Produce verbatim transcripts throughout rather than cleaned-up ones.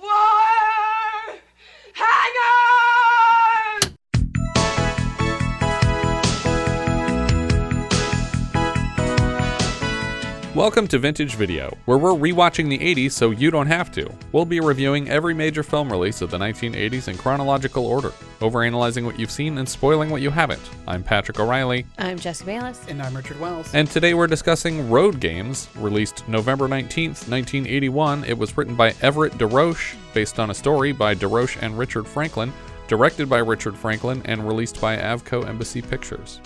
war! Hang on! Welcome to Vintage Video, where we're rewatching the eighties so you don't have to. We'll be reviewing every major film release of the nineteen eighties in chronological order, overanalyzing what you've seen and spoiling what you haven't. I'm Patrick O'Reilly. I'm Jesse Bayless. And I'm Richard Wells. And today we're discussing Road Games, released November nineteenth, nineteen eighty-one. It was written by Everett DeRoche, based on a story by DeRoche and Richard Franklin, directed by Richard Franklin, and released by Avco Embassy Pictures.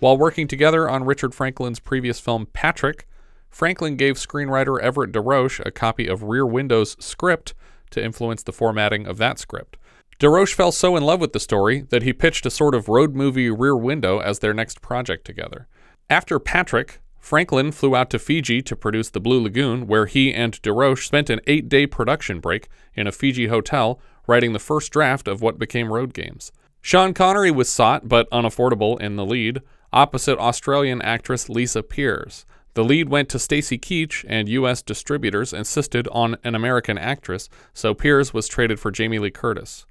While working together on Richard Franklin's previous film Patrick, Franklin gave screenwriter Everett DeRoche a copy of Rear Window's script to influence the formatting of that script. DeRoche fell so in love with the story that he pitched a sort of road movie Rear Window as their next project together. After Patrick, Franklin flew out to Fiji to produce The Blue Lagoon, where he and DeRoche spent an eight-day production break in a Fiji hotel writing the first draft of what became Road Games. Sean Connery was sought, but unaffordable, in the lead, opposite Australian actress Lisa Piers. The lead went to Stacy Keach, and U S distributors insisted on an American actress, so Piers was traded for Jamie Lee Curtis.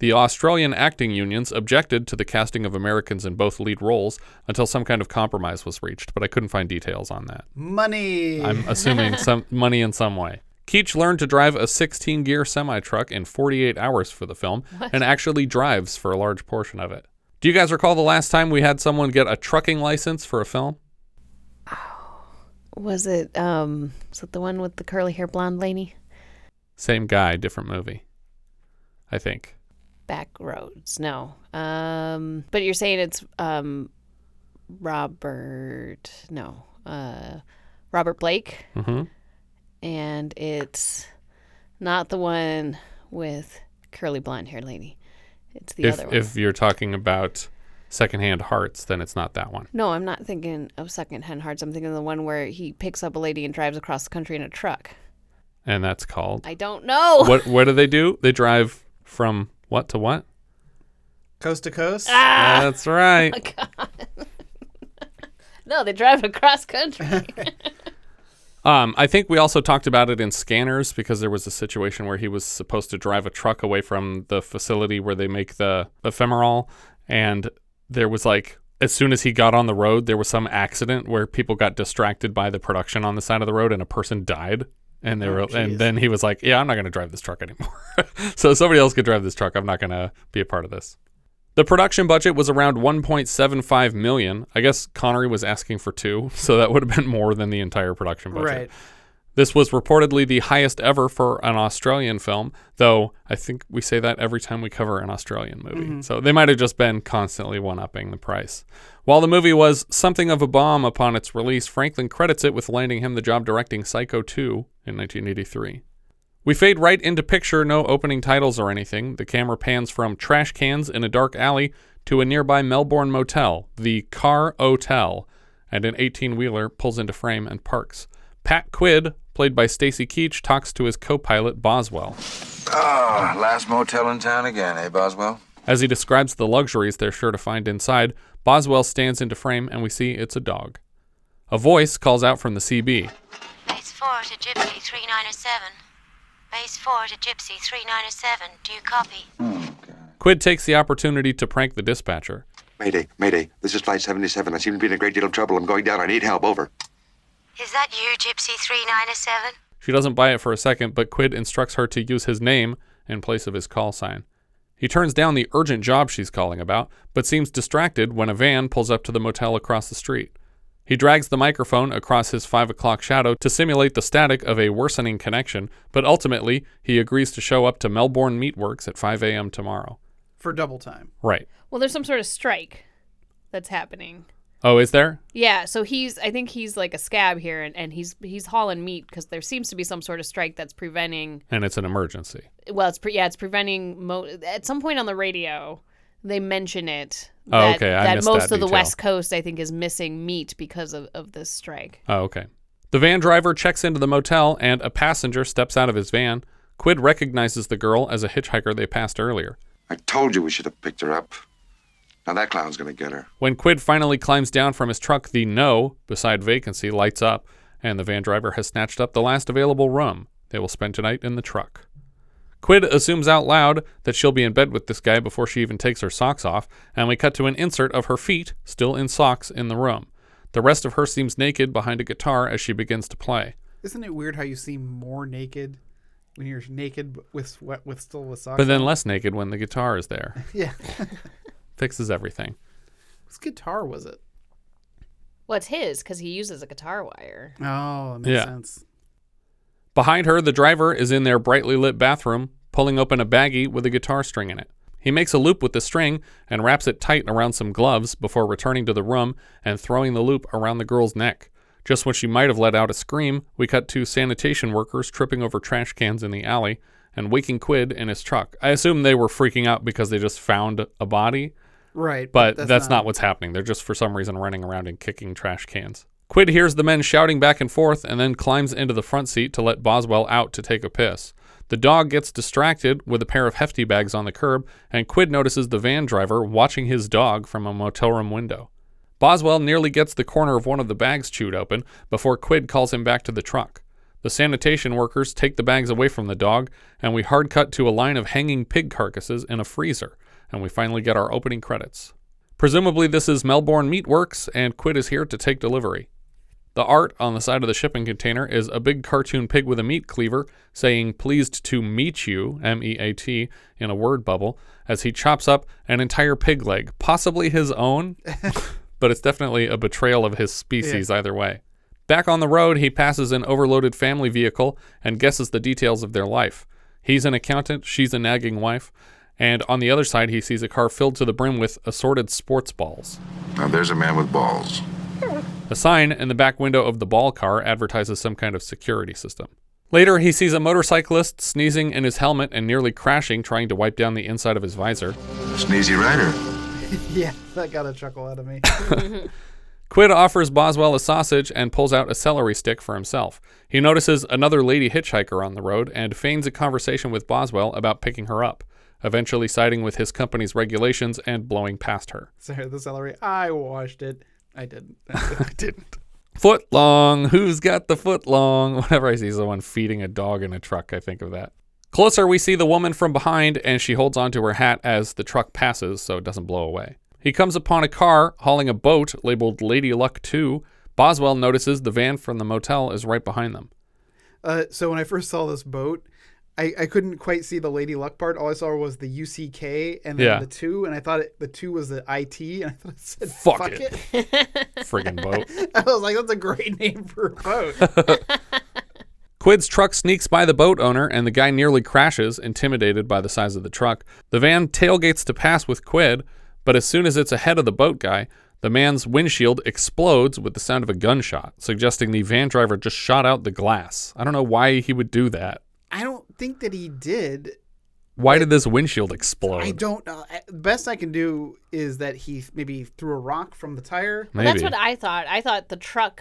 The Australian acting unions objected to the casting of Americans in both lead roles until some kind of compromise was reached, but I couldn't find details on that. Money! I'm assuming some money in some way. Keach learned to drive a sixteen-gear semi-truck in forty-eight hours for the film, what? and actually drives for a large portion of it. Do you guys recall the last time we had someone get a trucking license for a film? Oh, was it um, was it the one with the curly hair blonde lady? Same guy, different movie, I think. Back roads, no. Um, but you're saying it's um, Robert, no, uh, Robert Blake, mm-hmm. and it's not the one with curly blonde hair lady. It's the if, other one. If you're talking about Secondhand Hearts, then it's not that one. No, I'm not thinking of Secondhand Hearts. I'm thinking of the one where he picks up a lady and drives across the country in a truck. And that's called? I don't know. What What do they do? They drive from what to what? Coast to coast? Ah! That's right. Oh, God. No, they drive across country. Um, I think we also talked about it in Scanners because there was a situation where he was supposed to drive a truck away from the facility where they make the Ephemerol, and there was like, as soon as he got on the road, there was some accident where people got distracted by the production on the side of the road and a person died, and they were, oh, and then he was like, yeah, I'm not going to drive this truck anymore. So somebody else could drive this truck. I'm not going to be a part of this. The production budget was around one point seven five million dollars. I guess Connery was asking for two, so that would have been more than the entire production budget. Right. This was reportedly the highest ever for an Australian film, though I think we say that every time we cover an Australian movie. Mm-hmm. So they might have just been constantly one-upping the price. While the movie was something of a bomb upon its release, Franklin credits it with landing him the job directing Psycho two in nineteen eighty-three. We fade right into picture, no opening titles or anything. The camera pans from trash cans in a dark alley to a nearby Melbourne motel, the Car Hotel, and an eighteen-wheeler pulls into frame and parks. Pat Quid, played by Stacy Keach, talks to his co-pilot, Boswell. Ah, oh, last motel in town again, eh, Boswell? As he describes the luxuries they're sure to find inside, Boswell stands into frame and we see it's a dog. A voice calls out from the C B. Base four to Gypsy three nine oh seven. Base four to Gypsy three nine oh seven. Do you copy? Oh, God. Quid takes the opportunity to prank the dispatcher. Mayday, Mayday. This is Flight seventy-seven. I seem to be in a great deal of trouble. I'm going down. I need help. Over. Is that you, Gypsy three nine oh seven? She doesn't buy it for a second, but Quid instructs her to use his name in place of his call sign. He turns down the urgent job she's calling about, but seems distracted when a van pulls up to the motel across the street. He drags the microphone across his five o'clock shadow to simulate the static of a worsening connection, but ultimately he agrees to show up to Melbourne Meatworks at five a.m. tomorrow. For double time. Right. Well, there's some sort of strike that's happening. Oh, is there? Yeah, so he's, I think he's like a scab here, and, and he's he's hauling meat because there seems to be some sort of strike that's preventing... And it's an emergency. Well, it's pre- yeah, it's preventing... Mo- at some point on the radio... They mention it, that, oh, okay. I that most that of detail. The West Coast, I think, is missing meat because of, of this strike. Oh, okay. The van driver checks into the motel and a passenger steps out of his van. Quid recognizes the girl as a hitchhiker they passed earlier. I told you we should have picked her up. Now that clown's gonna get her. When Quid finally climbs down from his truck, the "no" beside vacancy lights up, and the van driver has snatched up the last available room. They will spend tonight in the truck. Quid assumes out loud that she'll be in bed with this guy before she even takes her socks off, and we cut to an insert of her feet, still in socks, in the room. The rest of her seems naked behind a guitar as she begins to play. Isn't it weird how you seem more naked when you're naked with sweat, with still with socks? But then less naked when the guitar is there. Yeah. Fixes everything. Whose guitar was it? Well, it's his because he uses a guitar wire. Oh, that makes yeah. sense. Behind her, the driver is in their brightly lit bathroom, pulling open a baggie with a guitar string in it. He makes a loop with the string and wraps it tight around some gloves before returning to the room and throwing the loop around the girl's neck. Just when she might have let out a scream, we cut to sanitation workers tripping over trash cans in the alley and waking Quid in his truck. I assume they were freaking out because they just found a body. Right. But, but that's, that's not... not what's happening. They're just for some reason running around and kicking trash cans. Quid hears the men shouting back and forth and then climbs into the front seat to let Boswell out to take a piss. The dog gets distracted with a pair of hefty bags on the curb, and Quid notices the van driver watching his dog from a motel room window. Boswell nearly gets the corner of one of the bags chewed open before Quid calls him back to the truck. The sanitation workers take the bags away from the dog, and we hard cut to a line of hanging pig carcasses in a freezer, and we finally get our opening credits. Presumably this is Melbourne Meatworks, and Quid is here to take delivery. The art on the side of the shipping container is a big cartoon pig with a meat cleaver saying "pleased to meet you," M E A T, in a word bubble, as he chops up an entire pig leg, possibly his own, but it's definitely a betrayal of his species yeah. either way. Back on the road, he passes an overloaded family vehicle and guesses the details of their life. He's an accountant, she's a nagging wife, and on the other side he sees a car filled to the brim with assorted sports balls. Now there's a man with balls. A sign in the back window of the ball car advertises some kind of security system. Later, he sees a motorcyclist sneezing in his helmet and nearly crashing, trying to wipe down the inside of his visor. Sneezy rider. Yeah, that got a chuckle out of me. Quid offers Boswell a sausage and pulls out a celery stick for himself. He notices another lady hitchhiker on the road and feigns a conversation with Boswell about picking her up, eventually siding with his company's regulations and blowing past her. Sorry, the celery. I washed it. I didn't. I didn't. Foot long. Who's got the foot long? Whenever I see someone feeding a dog in a truck, I think of that. Closer, we see the woman from behind, and she holds onto her hat as the truck passes so it doesn't blow away. He comes upon a car hauling a boat labeled Lady Luck two. Boswell notices the van from the motel is right behind them. Uh, so when I first saw this boat, I, I couldn't quite see the Lady Luck part. All I saw was the U C K and then yeah. the two, and I thought it, the two was the I T, and I thought it said fuck, fuck it. it. Friggin' boat. I was like, that's a great name for a boat. Quid's truck sneaks by the boat owner, and the guy nearly crashes, intimidated by the size of the truck. The van tailgates to pass with Quid, but as soon as it's ahead of the boat guy, the man's windshield explodes with the sound of a gunshot, suggesting the van driver just shot out the glass. I don't know why he would do that. I don't think that he did. Why it, did this windshield explode? I don't know. The best I can do is that he maybe threw a rock from the tire. Maybe. Well, that's what I thought. I thought the truck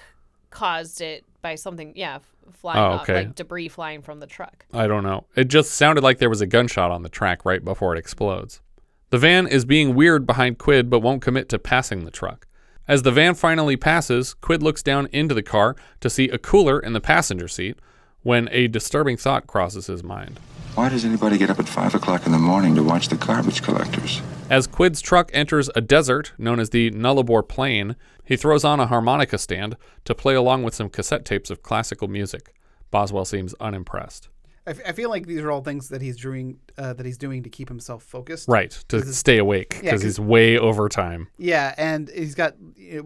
caused it by something, yeah, flying oh, okay. off, like debris flying from the truck. I don't know. It just sounded like there was a gunshot on the track right before it explodes. The van is being weird behind Quid but won't commit to passing the truck. As the van finally passes, Quid looks down into the car to see a cooler in the passenger seat, when a disturbing thought crosses his mind. Why does anybody get up at five o'clock in the morning to watch the garbage collectors? As Quid's truck enters a desert known as the Nullarbor Plain, he throws on a harmonica stand to play along with some cassette tapes of classical music. Boswell seems unimpressed. I, f- I feel like these are all things that he's doing uh, that he's doing to keep himself focused. Right, to stay awake because yeah, he's way over time. Yeah, and he's got.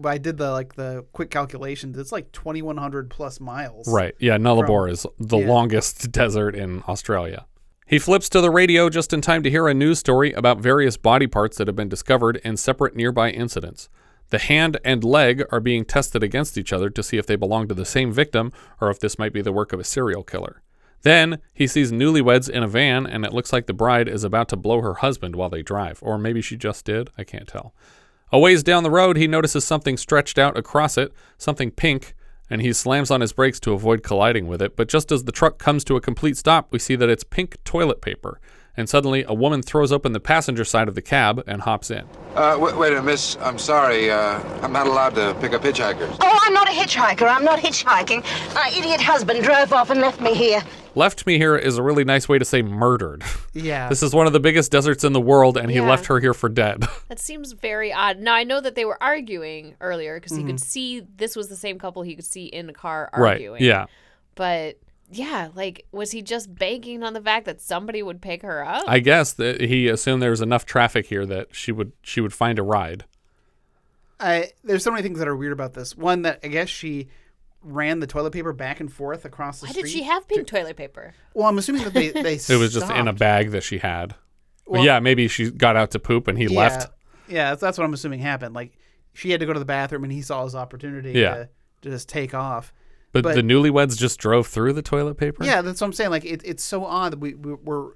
I did the like the quick calculations. It's like twenty-one hundred plus miles. Right. Yeah, Nullarbor from, is the yeah. longest desert in Australia. He flips to the radio just in time to hear a news story about various body parts that have been discovered in separate nearby incidents. The hand and leg are being tested against each other to see if they belong to the same victim or if this might be the work of a serial killer. Then he sees newlyweds in a van, and it looks like the bride is about to blow her husband while they drive. Or maybe she just did. I can't tell. A ways down the road, he notices something stretched out across it, something pink, and he slams on his brakes to avoid colliding with it, but just as the truck comes to a complete stop, we see that it's pink toilet paper, and suddenly a woman throws open the passenger side of the cab and hops in. Uh, w- wait a minute, miss, I'm sorry, uh, I'm not allowed to pick up hitchhikers. Oh, I'm not a hitchhiker, I'm not hitchhiking. My idiot husband drove off and left me here. Left me here is a really nice way to say murdered. Yeah. This is one of the biggest deserts in the world, and he yeah. left her here for dead. That seems very odd. Now, I know that they were arguing earlier, because mm-hmm. he could see, this was the same couple he could see in the car arguing. Right, yeah. But, yeah, like, was he just banking on the fact that somebody would pick her up? I guess that he assumed there was enough traffic here that she would she would find a ride. I, there's so many things that are weird about this. One, that I guess she ran the toilet paper back and forth across the Why street. Why did she have pink to, toilet paper? Well, I'm assuming that they, they It was just in a bag that she had. Well, yeah, maybe she got out to poop and he yeah, left. Yeah, that's, that's what I'm assuming happened. Like, she had to go to the bathroom and he saw his opportunity yeah. to, to just take off. But, but the newlyweds just drove through the toilet paper? Yeah, that's what I'm saying. Like, it, it's so odd that we, we, we're,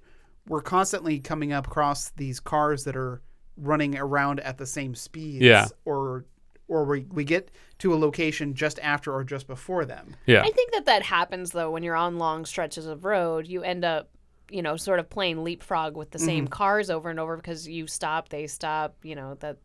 we're constantly coming up across these cars that are running around at the same speeds. Yeah. Or... or we we get to a location just after or just before them. Yeah. I think that that happens, though, when you're on long stretches of road. You end up, you know, sort of playing leapfrog with the same mm-hmm. cars over and over because you stop, they stop, you know, that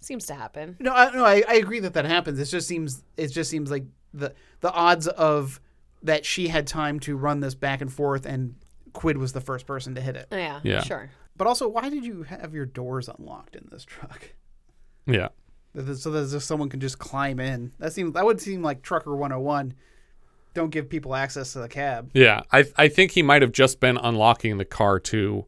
seems to happen. No, I, no, I, I agree that that happens. It just seems it just seems like the the odds of that she had time to run this back and forth and Quid was the first person to hit it. Yeah, yeah. Sure. But also, why did you have your doors unlocked in this truck? Yeah. So that someone can just climb in. That seems that would seem like Trucker one oh one. Don't give people access to the cab. Yeah, I I think he might have just been unlocking the car to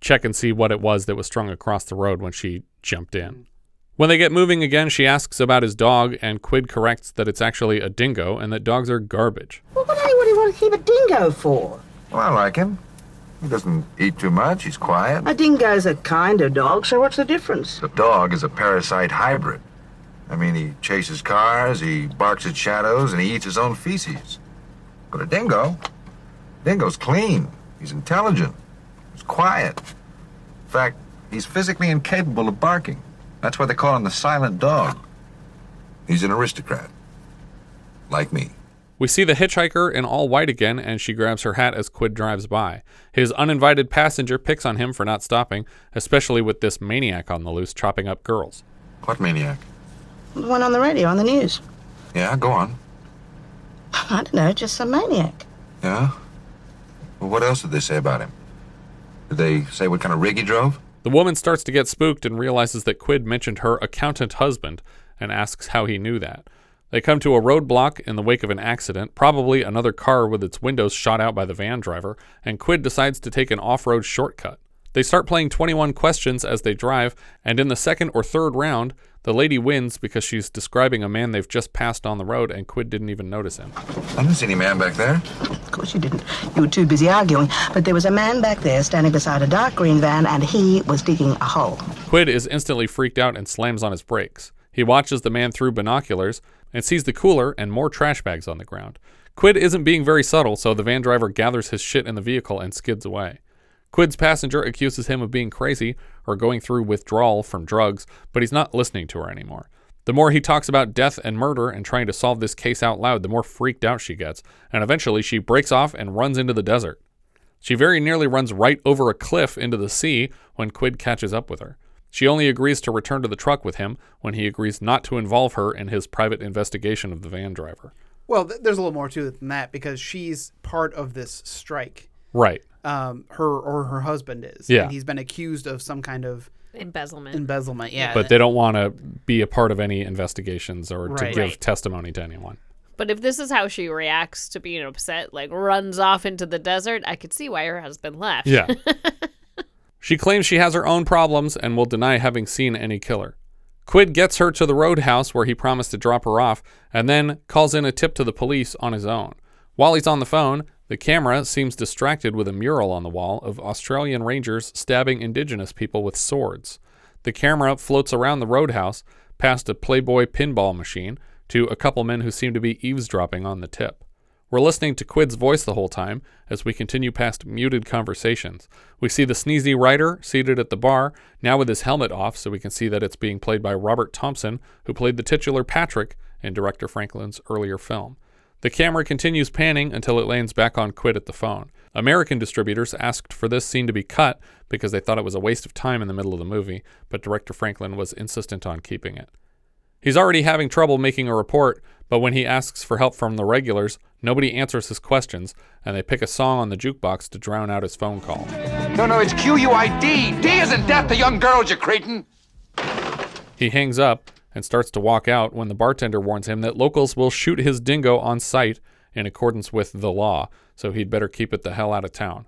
check and see what it was that was strung across the road when she jumped in. When they get moving again, she asks about his dog, and Quid corrects that it's actually a dingo and that dogs are garbage. Well, what do you want to keep a dingo for? Well, I like him. He doesn't eat too much. He's quiet. A dingo's a kind of dog, so what's the difference? The dog is a parasite hybrid. I mean, he chases cars, he barks at shadows, and he eats his own feces. But a dingo, dingo's clean. He's intelligent. He's quiet. In fact, he's physically incapable of barking. That's why they call him the silent dog. He's an aristocrat, like me. We see the hitchhiker in all white again, and she grabs her hat as Quid drives by. His uninvited passenger picks on him for not stopping, especially with this maniac on the loose chopping up girls. What maniac? The one on the radio, on the news. Yeah, go on. I don't know, just some maniac. Yeah? Well, what else did they say about him? Did they say what kind of rig he drove? The woman starts to get spooked and realizes that Quid mentioned her accountant husband and asks how he knew that. They come to a roadblock in the wake of an accident, probably another car with its windows shot out by the van driver, and Quid decides to take an off-road shortcut. They start playing twenty-one questions as they drive, and in the second or third round, the lady wins because she's describing a man they've just passed on the road, and Quid didn't even notice him. I didn't see any man back there. Of course you didn't. You were too busy arguing. But there was a man back there standing beside a dark green van, and he was digging a hole. Quid is instantly freaked out and slams on his brakes. He watches the man through binoculars and sees the cooler and more trash bags on the ground. Quid isn't being very subtle, so the van driver gathers his shit in the vehicle and skids away. Quid's passenger accuses him of being crazy or going through withdrawal from drugs, but he's not listening to her anymore. The more he talks about death and murder and trying to solve this case out loud, the more freaked out she gets, and eventually she breaks off and runs into the desert. She very nearly runs right over a cliff into the sea when Quid catches up with her. She only agrees to return to the truck with him when he agrees not to involve her in his private investigation of the van driver. Well, th- there's a little more to it than that because she's part of this strike. Right. Um, her or her husband is. Yeah. And he's been accused of some kind of embezzlement. Embezzlement, yeah. But they don't want to be a part of any investigations or right. to give right. testimony to anyone. But if this is how she reacts to being upset, like runs off into the desert, I could see why her husband left. Yeah. She claims she has her own problems and will deny having seen any killer. Quid gets her to the roadhouse where he promised to drop her off and then calls in a tip to the police on his own. While he's on the phone, the camera seems distracted with a mural on the wall of Australian rangers stabbing indigenous people with swords. The camera floats around the roadhouse, past a Playboy pinball machine, to a couple men who seem to be eavesdropping on the tip. We're listening to Quid's voice the whole time as we continue past muted conversations. We see the sneezy writer seated at the bar, now with his helmet off so we can see that it's being played by Robert Thompson, who played the titular Patrick in director Franklin's earlier film. The camera continues panning until it lands back on Quid at the phone. American distributors asked for this scene to be cut because they thought it was a waste of time in the middle of the movie, but director Franklin was insistent on keeping it. He's already having trouble making a report, but when he asks for help from the regulars, nobody answers his questions, and they pick a song on the jukebox to drown out his phone call. No, no, it's Q U I D. D is in death to young girls, you cretin. He hangs up and starts to walk out when the bartender warns him that locals will shoot his dingo on sight in accordance with the law, so he'd better keep it the hell out of town.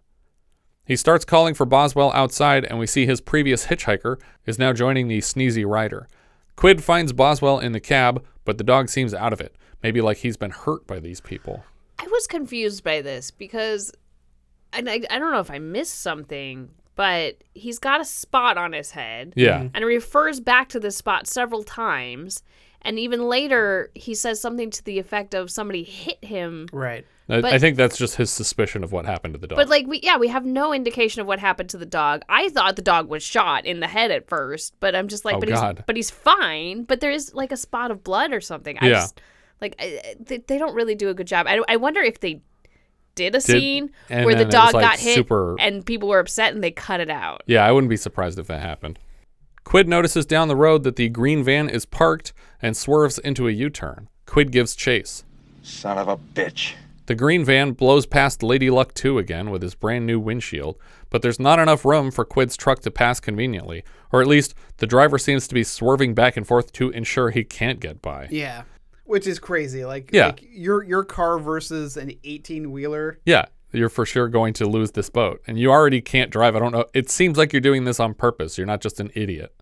He starts calling for Boswell outside, and we see his previous hitchhiker is now joining the sneezy rider. Quid finds Boswell in the cab, but the dog seems out of it, maybe like he's been hurt by these people. I was confused by this because, and I, I don't know if I missed something, but he's got a spot on his head. Yeah. And refers back to this spot several times. And even later, he says something to the effect of somebody hit him. Right. But, I think that's just his suspicion of what happened to the dog. But, like, we, yeah, we have no indication of what happened to the dog. I thought the dog was shot in the head at first, but I'm just like, oh, but, God. He's, but he's fine. But there is, like, a spot of blood or something. I yeah. Just, like, I, they, they don't really do a good job. I, I wonder if they did a did, scene where the dog like got hit super... and people were upset and they cut it out. Yeah, I wouldn't be surprised if that happened. Quid notices down the road that the green van is parked and swerves into a U-turn. Quid gives chase. Son of a bitch. The green van blows past Lady Luck two again with his brand new windshield, but there's not enough room for Quid's truck to pass conveniently, or at least the driver seems to be swerving back and forth to ensure he can't get by. Yeah, which is crazy. Like, yeah. like your your car versus an eighteen-wheeler. Yeah. You're for sure going to lose this boat. And you already can't drive. I don't know. It seems like you're doing this on purpose. You're not just an idiot.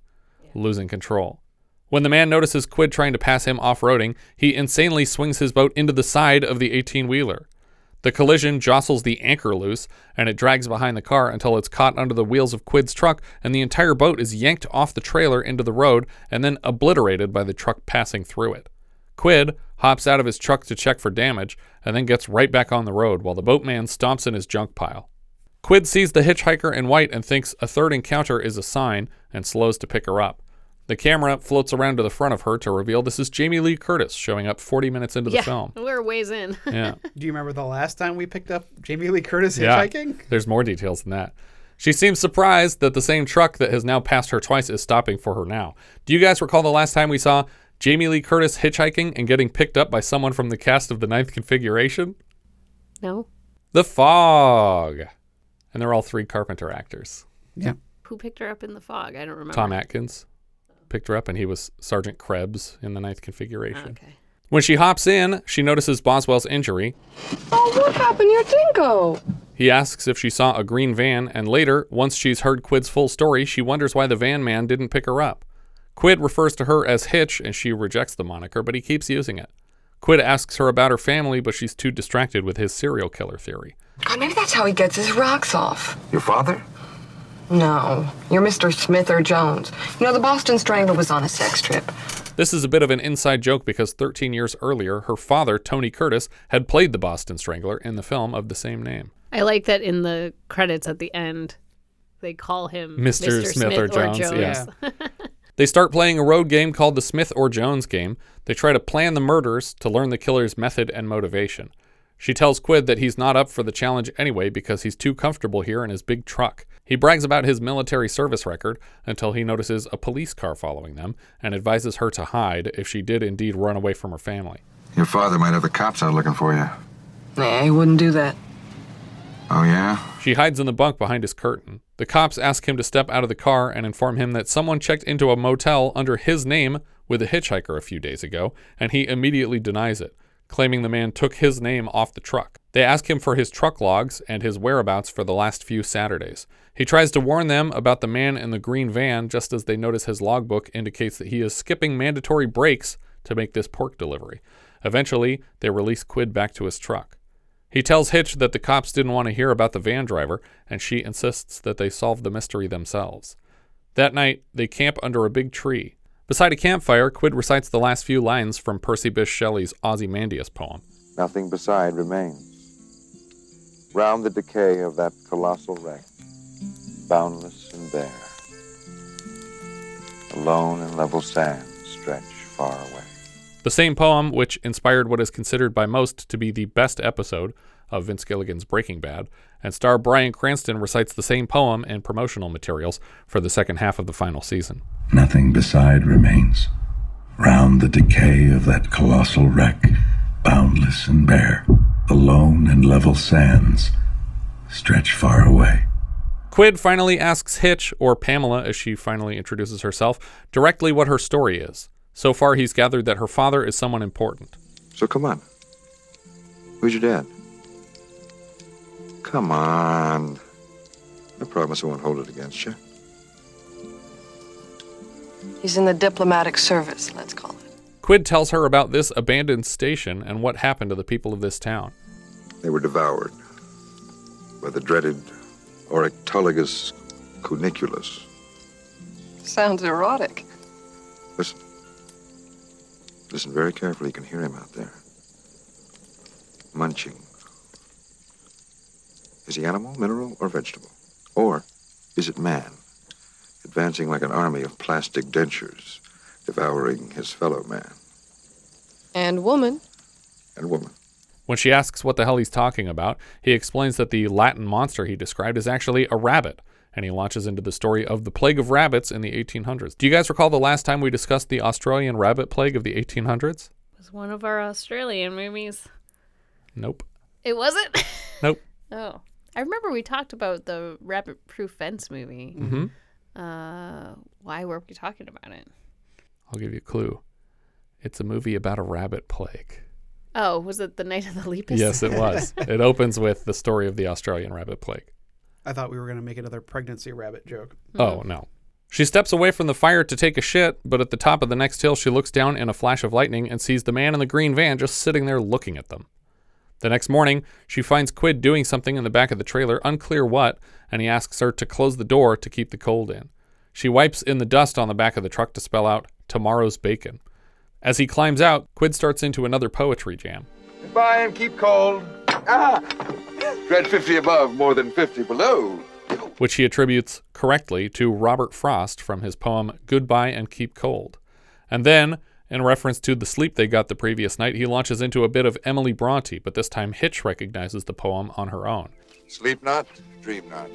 Yeah. Losing control. When the man notices Quid trying to pass him off-roading, he insanely swings his boat into the side of the eighteen-wheeler. The collision jostles the anchor loose, and it drags behind the car until it's caught under the wheels of Quid's truck, and the entire boat is yanked off the trailer into the road and then obliterated by the truck passing through it. Quid hops out of his truck to check for damage, and then gets right back on the road while the boatman stomps in his junk pile. Quid sees the hitchhiker in white and thinks a third encounter is a sign and slows to pick her up. The camera floats around to the front of her to reveal this is Jamie Lee Curtis showing up forty minutes into the yeah, film. Yeah, we're ways in. Yeah. Do you remember the last time we picked up Jamie Lee Curtis hitchhiking? Yeah, there's more details than that. She seems surprised that the same truck that has now passed her twice is stopping for her now. Do you guys recall the last time we saw Jamie Lee Curtis hitchhiking and getting picked up by someone from the cast of The Ninth Configuration? No. The Fog. And they're all three Carpenter actors. Yeah. Who picked her up in The Fog? I don't remember. Tom Atkins picked her up, and he was Sergeant Krebs in The Ninth Configuration. Oh, okay. When she hops in, she notices Boswell's injury. Oh, what happened to your dingo? He asks if she saw a green van, and later, once she's heard Quid's full story, she wonders why the van man didn't pick her up. Quid refers to her as Hitch, and she rejects the moniker, but he keeps using it. Quid asks her about her family, but she's too distracted with his serial killer theory. God, maybe that's how he gets his rocks off. Your father? No, you're Mister Smith or Jones. You know, the Boston Strangler was on a sex trip. This is a bit of an inside joke because thirteen years earlier, her father, Tony Curtis, had played the Boston Strangler in the film of the same name. I like that in the credits at the end, they call him Mister, Mister Smith, Smith or, or Jones. Jones. Yeah. Yeah. They start playing a road game called the Smith or Jones game. They try to plan the murders to learn the killer's method and motivation. She tells Quid that he's not up for the challenge anyway because he's too comfortable here in his big truck. He brags about his military service record until he notices a police car following them and advises her to hide if she did indeed run away from her family. Your father might have the cops out looking for you. Nah, he wouldn't do that. Oh, yeah? She hides in the bunk behind his curtain. The cops ask him to step out of the car and inform him that someone checked into a motel under his name with a hitchhiker a few days ago, and he immediately denies it, claiming the man took his name off the truck. They ask him for his truck logs and his whereabouts for the last few Saturdays. He tries to warn them about the man in the green van just as they notice his logbook indicates that he is skipping mandatory breaks to make this pork delivery. Eventually, they release Quid back to his truck. He tells Hitch that the cops didn't want to hear about the van driver, and she insists that they solve the mystery themselves. That night, they camp under a big tree. Beside a campfire, Quid recites the last few lines from Percy Bysshe Shelley's Ozymandias poem. Nothing beside remains. Round the decay of that colossal wreck, boundless and bare. Alone and level sands stretch far away. The same poem, which inspired what is considered by most to be the best episode of Vince Gilligan's Breaking Bad, and star Bryan Cranston recites the same poem in promotional materials for the second half of the final season. Nothing beside remains. Round the decay of that colossal wreck, boundless and bare, the lone and level sands stretch far away. Quid finally asks Hitch, or Pamela as she finally introduces herself, directly what her story is. So far he's gathered that her father is someone important. So come on. Who's your dad? Come on. I promise I won't hold it against you. He's in the diplomatic service, let's call it. Quid tells her about this abandoned station and what happened to the people of this town. They were devoured by the dreaded Oryctologus cuniculus. Sounds erotic. Listen. Listen very carefully. You can hear him out there. Munching. Is he animal, mineral, or vegetable? Or is it man, advancing like an army of plastic dentures, devouring his fellow man? And woman. And woman. When she asks what the hell he's talking about, he explains that the Latin monster he described is actually a rabbit, and he launches into the story of the plague of rabbits in the eighteen hundreds. Do you guys recall the last time we discussed the Australian rabbit plague of the eighteen hundreds? It was one of our Australian movies. Nope. It wasn't? Nope. Oh. I remember we talked about the rabbit-proof fence movie. Mm-hmm. Uh, why were we talking about it? I'll give you a clue. It's a movie about a rabbit plague. Oh, was it The Night of the Lepus? Yes, it was. It opens with the story of the Australian rabbit plague. I thought we were going to make another pregnancy rabbit joke. Mm-hmm. Oh, no. She steps away from the fire to take a shit, but at the top of the next hill, she looks down in a flash of lightning and sees the man in the green van just sitting there looking at them. The next morning, she finds Quid doing something in the back of the trailer, unclear what, and he asks her to close the door to keep the cold in. She wipes in the dust on the back of the truck to spell out tomorrow's bacon. As he climbs out, Quid starts into another poetry jam. Goodbye and keep cold. Ah! Dread fifty above, more than fifty below. Which he attributes correctly to Robert Frost from his poem Goodbye and Keep Cold. And then, in reference to the sleep they got the previous night, he launches into a bit of Emily Bronte, but this time Hitch recognizes the poem on her own. Sleep not, dream not.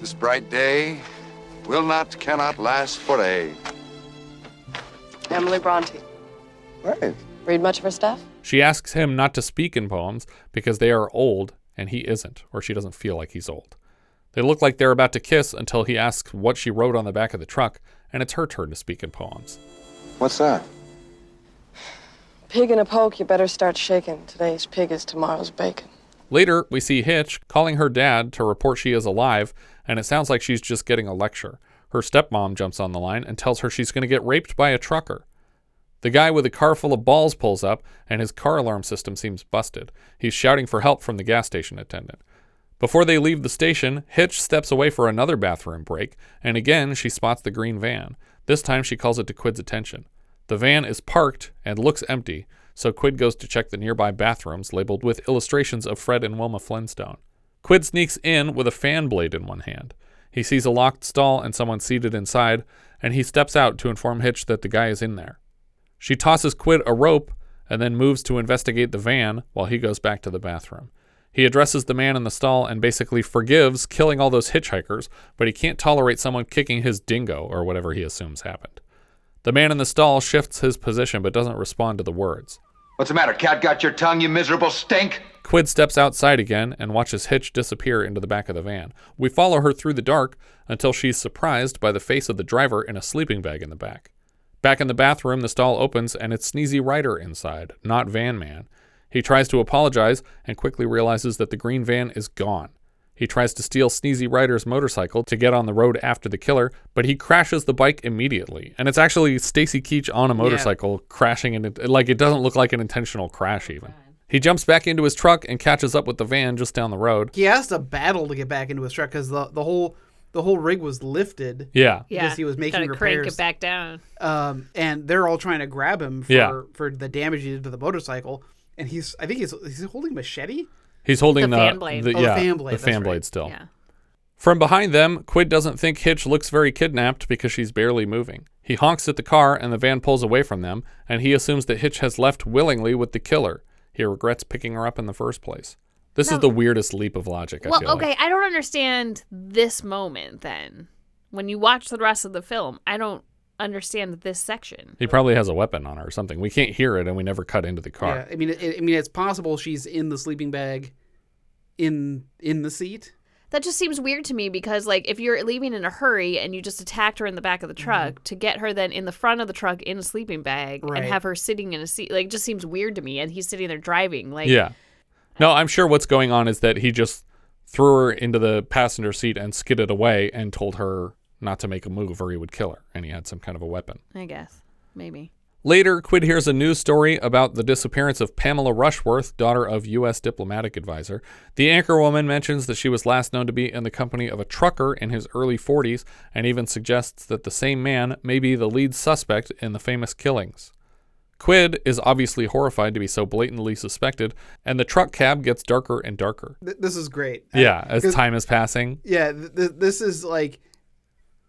This bright day will not, cannot last for aye. Emily Bronte. Right. Read much of her stuff? She asks him not to speak in poems because they are old and he isn't, or she doesn't feel like he's old. They look like they're about to kiss until he asks what she wrote on the back of the truck, and it's her turn to speak in poems. What's that? Pig in a poke, you better start shaking. Today's pig is tomorrow's bacon. Later, we see Hitch calling her dad to report she is alive, and it sounds like she's just getting a lecture. Her stepmom jumps on the line and tells her she's going to get raped by a trucker. The guy with a car full of balls pulls up, and his car alarm system seems busted. He's shouting for help from the gas station attendant. Before they leave the station, Hitch steps away for another bathroom break, and again she spots the green van. This time she calls it to Quid's attention. The van is parked and looks empty, so Quid goes to check the nearby bathrooms labeled with illustrations of Fred and Wilma Flintstone. Quid sneaks in with a fan blade in one hand. He sees a locked stall and someone seated inside, and he steps out to inform Hitch that the guy is in there. She tosses Quid a rope and then moves to investigate the van while he goes back to the bathroom. He addresses the man in the stall and basically forgives killing all those hitchhikers, but he can't tolerate someone kicking his dingo or whatever he assumes happened. The man in the stall shifts his position but doesn't respond to the words. What's the matter, cat got your tongue, you miserable stink? Quid steps outside again and watches Hitch disappear into the back of the van. We follow her through the dark until she's surprised by the face of the driver in a sleeping bag in the back. Back in the bathroom, the stall opens and it's Sneezy Ryder inside, not Van Man. He tries to apologize and quickly realizes that the green van is gone. He tries to steal Sneezy Ryder's motorcycle to get on the road after the killer, but he crashes the bike immediately. And it's actually Stacy Keach on a motorcycle yeah. crashing, and it, like it doesn't look like an intentional crash even. He jumps back into his truck and catches up with the van just down the road. He has to battle to get back into his truck because the, the whole... The whole rig was lifted. Yeah. Yeah. Because he was making repairs. Gotta crank it back down. Um, and they're all trying to grab him for, yeah. for the damage he did to the motorcycle. And he's, I think he's, he's holding a machete? He's holding the, the fan blade. The, oh, yeah, the fan blade. The fan right. blade still. Yeah. From behind them, Quid doesn't think Hitch looks very kidnapped because she's barely moving. He honks at the car and the van pulls away from them, and he assumes that Hitch has left willingly with the killer. He regrets picking her up in the first place. This no. is the weirdest leap of logic, I well, feel Well, okay, like. I don't understand this moment then. When you watch the rest of the film, I don't understand this section. He probably has a weapon on her or something. We can't hear it, and we never cut into the car. Yeah, I mean, I, I mean, it's possible she's in the sleeping bag in in the seat. That just seems weird to me because, like, if you're leaving in a hurry and you just attacked her in the back of the truck, mm-hmm. to get her then in the front of the truck in a sleeping bag right. and have her sitting in a seat, like, just seems weird to me. And he's sitting there driving. Like, yeah. No, I'm sure what's going on is that he just threw her into the passenger seat and skidded away and told her not to make a move or he would kill her. And he had some kind of a weapon. I guess. Maybe. Later, Quid hears a news story about the disappearance of Pamela Rushworth, daughter of U S diplomatic advisor. The anchorwoman mentions that she was last known to be in the company of a trucker in his early forties and even suggests that the same man may be the lead suspect in the famous killings. Quid is obviously horrified to be so blatantly suspected, and the truck cab gets darker and darker. Th- this is great. Yeah, as time is passing. Yeah, th- th- this is like...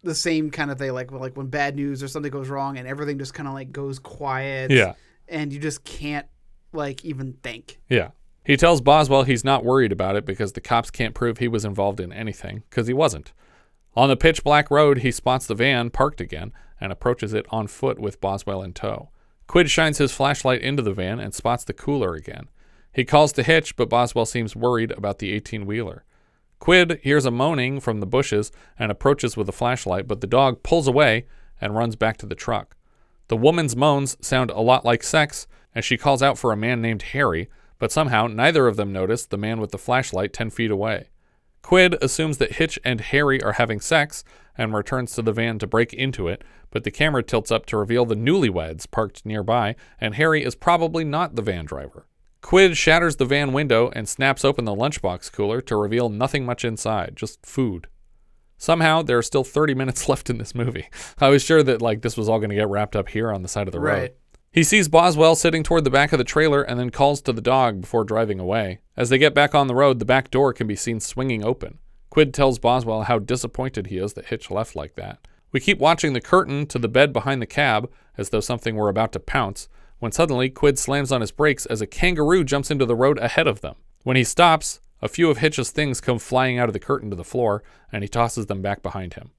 the same kind of thing, like like when bad news or something goes wrong and everything just kind of like goes quiet. Yeah. And you just can't like even think. Yeah. He tells Boswell he's not worried about it because the cops can't prove he was involved in anything because he wasn't. On the pitch black road, he spots the van parked again and approaches it on foot with Boswell in tow. Quid shines his flashlight into the van and spots the cooler again. He calls to Hitch, but Boswell seems worried about the eighteen-wheeler. Quid hears a moaning from the bushes and approaches with a flashlight, but the dog pulls away and runs back to the truck. The woman's moans sound a lot like sex, and she calls out for a man named Harry, but somehow neither of them notice the man with the flashlight ten feet away. Quid assumes that Hitch and Harry are having sex and returns to the van to break into it, but the camera tilts up to reveal the newlyweds parked nearby, and Harry is probably not the van driver. Quid shatters the van window and snaps open the lunchbox cooler to reveal nothing much inside, just food. Somehow, there are still thirty minutes left in this movie. I was sure that like this was all going to get wrapped up here on the side of the right. road. He sees Boswell sitting toward the back of the trailer and then calls to the dog before driving away. As they get back on the road, the back door can be seen swinging open. Quid tells Boswell how disappointed he is that Hitch left like that. We keep watching the curtain to the bed behind the cab, as though something were about to pounce, when suddenly Quid slams on his brakes as a kangaroo jumps into the road ahead of them. When he stops, a few of Hitch's things come flying out of the curtain to the floor, and he tosses them back behind him.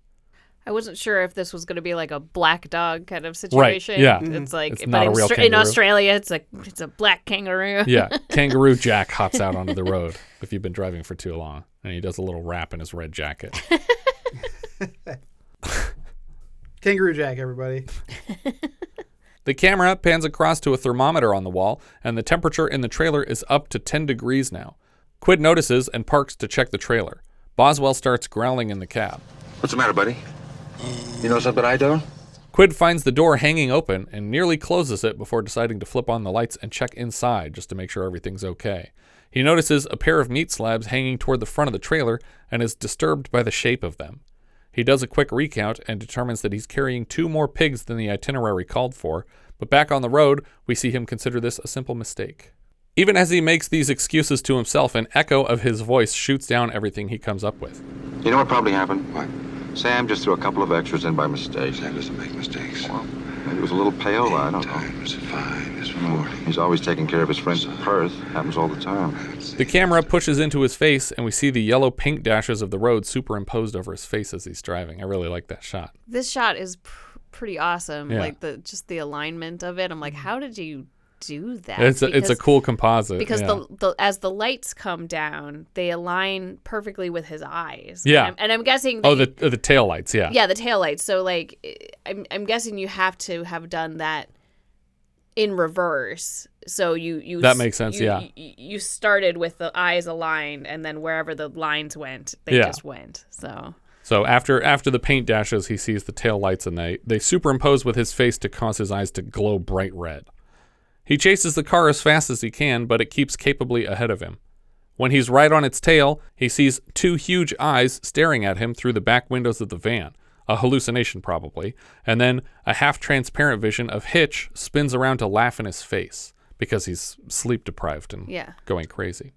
I wasn't sure if this was going to be like a black dog kind of situation. Right, yeah. Mm-hmm. It's like, it's not a real kangaroo. In Australia, it's like, it's a black kangaroo. Yeah, Kangaroo Jack hops out onto the road if you've been driving for too long, and he does a little rap in his red jacket. Kangaroo Jack, everybody. The camera pans across to a thermometer on the wall, and the temperature in the trailer is up to ten degrees now. Quid notices and parks to check the trailer. Boswell starts growling in the cab. What's the matter, buddy? You know something I don't? Quid finds the door hanging open and nearly closes it before deciding to flip on the lights and check inside just to make sure everything's okay. He notices a pair of meat slabs hanging toward the front of the trailer and is disturbed by the shape of them. He does a quick recount and determines that he's carrying two more pigs than the itinerary called for, but back on the road, we see him consider this a simple mistake. Even as he makes these excuses to himself, an echo of his voice shoots down everything he comes up with. You know what probably happened? What? Sam just threw a couple of extras in by mistake. Sam doesn't make mistakes. Well, maybe it was a little payola, I don't know. Time is fine as forty. He's always taking care of his friends in Perth. Happens all the time. The camera pushes into his face, and we see the yellow pink dashes of the road superimposed over his face as he's driving. I really like that shot. This shot is pr- pretty awesome. Yeah. Like the just the alignment of it. I'm like, how did you do that? It's a, because, it's a cool composite. Because yeah. the, the as the lights come down, they align perfectly with his eyes. Yeah. And I'm, and I'm guessing... They, oh, the the tail lights, yeah. Yeah, the tail lights. So, like, I'm I'm guessing you have to have done that in reverse. So you... you that makes sense, you, yeah. You started with the eyes aligned, and then wherever the lines went, they yeah. just went. So... So after after the paint dashes, he sees the tail lights, and they, they superimpose with his face to cause his eyes to glow bright red. He chases the car as fast as he can, but it keeps capably ahead of him. When he's right on its tail, he sees two huge eyes staring at him through the back windows of the van, a hallucination probably, and then a half-transparent vision of Hitch spins around to laugh in his face because he's sleep-deprived and yeah. going crazy.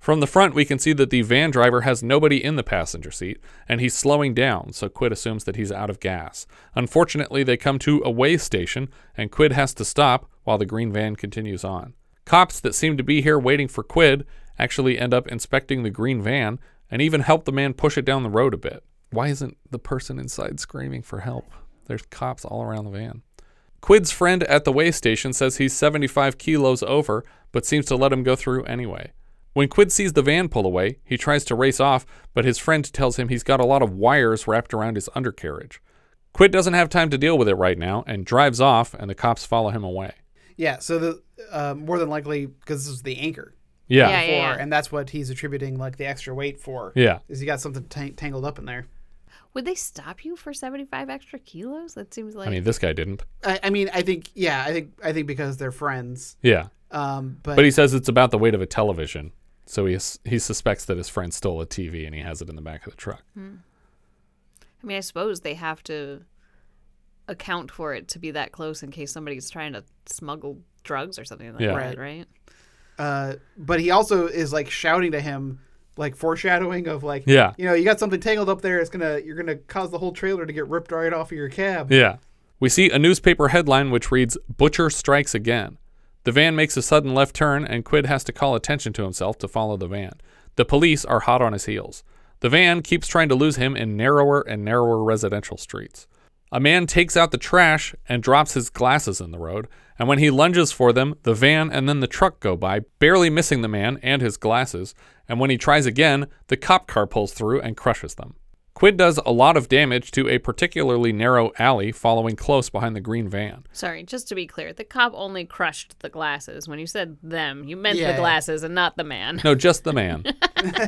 From the front, we can see that the van driver has nobody in the passenger seat, and he's slowing down, so Quid assumes that he's out of gas. Unfortunately, they come to a way station, and Quid has to stop while the green van continues on. Cops that seem to be here waiting for Quid actually end up inspecting the green van and even help the man push it down the road a bit. Why isn't the person inside screaming for help? There's cops all around the van. Quid's friend at the way station says he's seventy-five kilos over, but seems to let him go through anyway. When Quid sees the van pull away, he tries to race off, but his friend tells him he's got a lot of wires wrapped around his undercarriage. Quid doesn't have time to deal with it right now and drives off, and the cops follow him away. Yeah, so the uh, more than likely, because this is the anchor. Yeah. Yeah, before, yeah, yeah. And that's what he's attributing like the extra weight for. Yeah. Is he got something tang- tangled up in there. Would they stop you for seventy-five extra kilos? That seems like... I mean, this guy didn't. I, I mean, I think, yeah, I think I think because they're friends. Yeah. Um, but, but he says it's about the weight of a television. So he he suspects that his friend stole a T V and he has it in the back of the truck. Hmm. I mean, I suppose they have to account for it to be that close in case somebody's trying to smuggle drugs or something like yeah. that, right? right? Uh, but he also is like shouting to him, like foreshadowing of like, yeah. you know, you got something tangled up there. It's gonna you're gonna cause the whole trailer to get ripped right off of your cab. Yeah, we see a newspaper headline which reads, "Butcher strikes again." The van makes a sudden left turn, and Quid has to call attention to himself to follow the van. The police are hot on his heels. The van keeps trying to lose him in narrower and narrower residential streets. A man takes out the trash and drops his glasses in the road, and when he lunges for them, the van and then the truck go by, barely missing the man and his glasses, and when he tries again, the cop car pulls through and crushes them. Quid does a lot of damage to a particularly narrow alley following close behind the green van. Sorry, just to be clear, the cop only crushed the glasses. When you said them, you meant yeah, the glasses yeah. and not the man. No, just the man.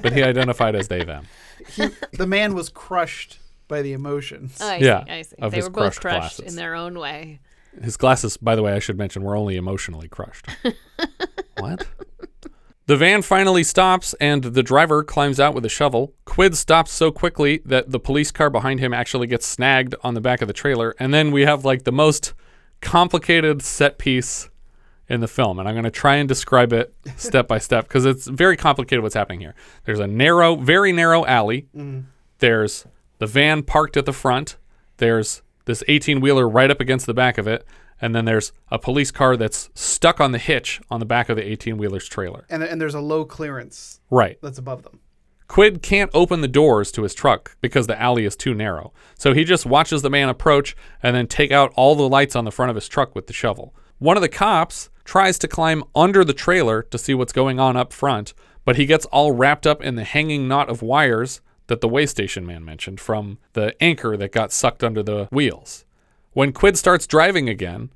But he identified as they, them. He, the man was crushed by the emotions. Oh, I yeah, see, I see. They were both crushed, crushed in their own way. His glasses, by the way, I should mention, were only emotionally crushed. What? The van finally stops, and the driver climbs out with a shovel. Quid stops so quickly that the police car behind him actually gets snagged on the back of the trailer, and then we have like the most complicated set piece in the film, and I'm going to try and describe it step by step because it's very complicated what's happening here. There's a narrow, very narrow alley. Mm. There's the van parked at the front. There's this eighteen-wheeler right up against the back of it. And then there's a police car that's stuck on the hitch on the back of the eighteen-wheeler's trailer. And, and there's a low clearance. Right. That's above them. Quid can't open the doors to his truck because the alley is too narrow. So he just watches the man approach and then take out all the lights on the front of his truck with the shovel. One of the cops tries to climb under the trailer to see what's going on up front, but he gets all wrapped up in the hanging knot of wires that the way station man mentioned from the anchor that got sucked under the wheels. When Quid starts driving again,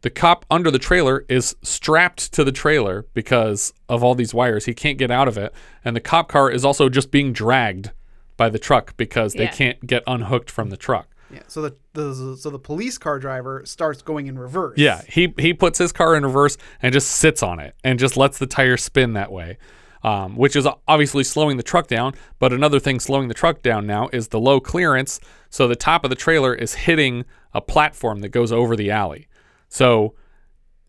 the cop under the trailer is strapped to the trailer because of all these wires. He can't get out of it. And the cop car is also just being dragged by the truck because yeah. they can't get unhooked from the truck. Yeah. So the, the so the police car driver starts going in reverse. Yeah. He, he puts his car in reverse and just sits on it and just lets the tire spin that way. Um, which is obviously slowing the truck down, but another thing slowing the truck down now is the low clearance, so the top of the trailer is hitting a platform that goes over the alley. So